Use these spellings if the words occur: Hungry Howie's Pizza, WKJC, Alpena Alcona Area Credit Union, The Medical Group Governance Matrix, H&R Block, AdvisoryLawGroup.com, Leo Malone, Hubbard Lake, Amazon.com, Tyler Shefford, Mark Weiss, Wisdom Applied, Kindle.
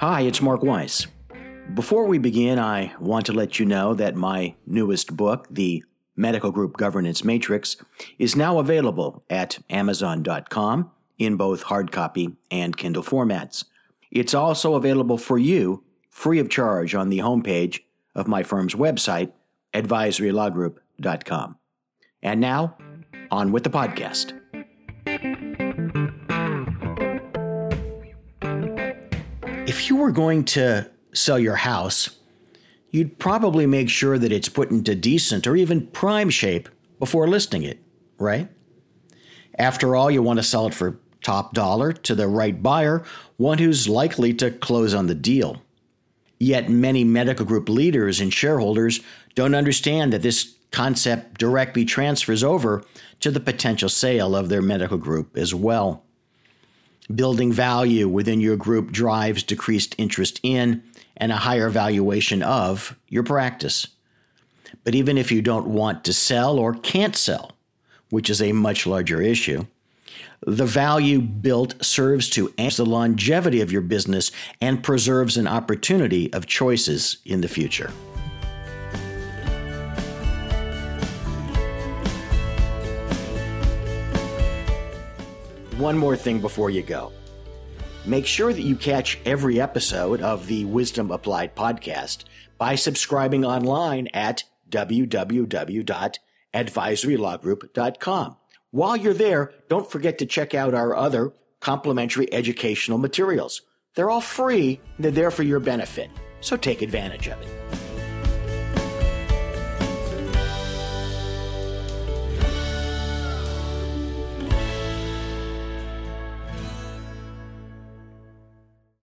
Hi, it's Mark Weiss. Before we begin, I want to let you know that my newest book, The Medical Group Governance Matrix, is now available at Amazon.com in both hard copy and Kindle formats. It's also available for you free of charge on the homepage of my firm's website, AdvisoryLawGroup.com. And now, on with the podcast. If you were going to sell your house, you'd probably make sure that it's put into decent or even prime shape before listing it, right? After all, you want to sell it for top dollar to the right buyer, one who's likely to close on the deal. Yet many medical group leaders and shareholders don't understand that this concept directly transfers over to the potential sale of their medical group as well. Building value within your group drives decreased interest in and a higher valuation of your practice. But even if you don't want to sell or can't sell, which is a much larger issue, the value built serves to enhance the longevity of your business and preserves an opportunity of choices in the future. One more thing before you go. Make sure that you catch every episode of the Wisdom Applied podcast by subscribing online at www.advisorylawgroup.com. While you're there, don't forget to check out our other complimentary educational materials. They're all free. They're there for your benefit. So take advantage of it.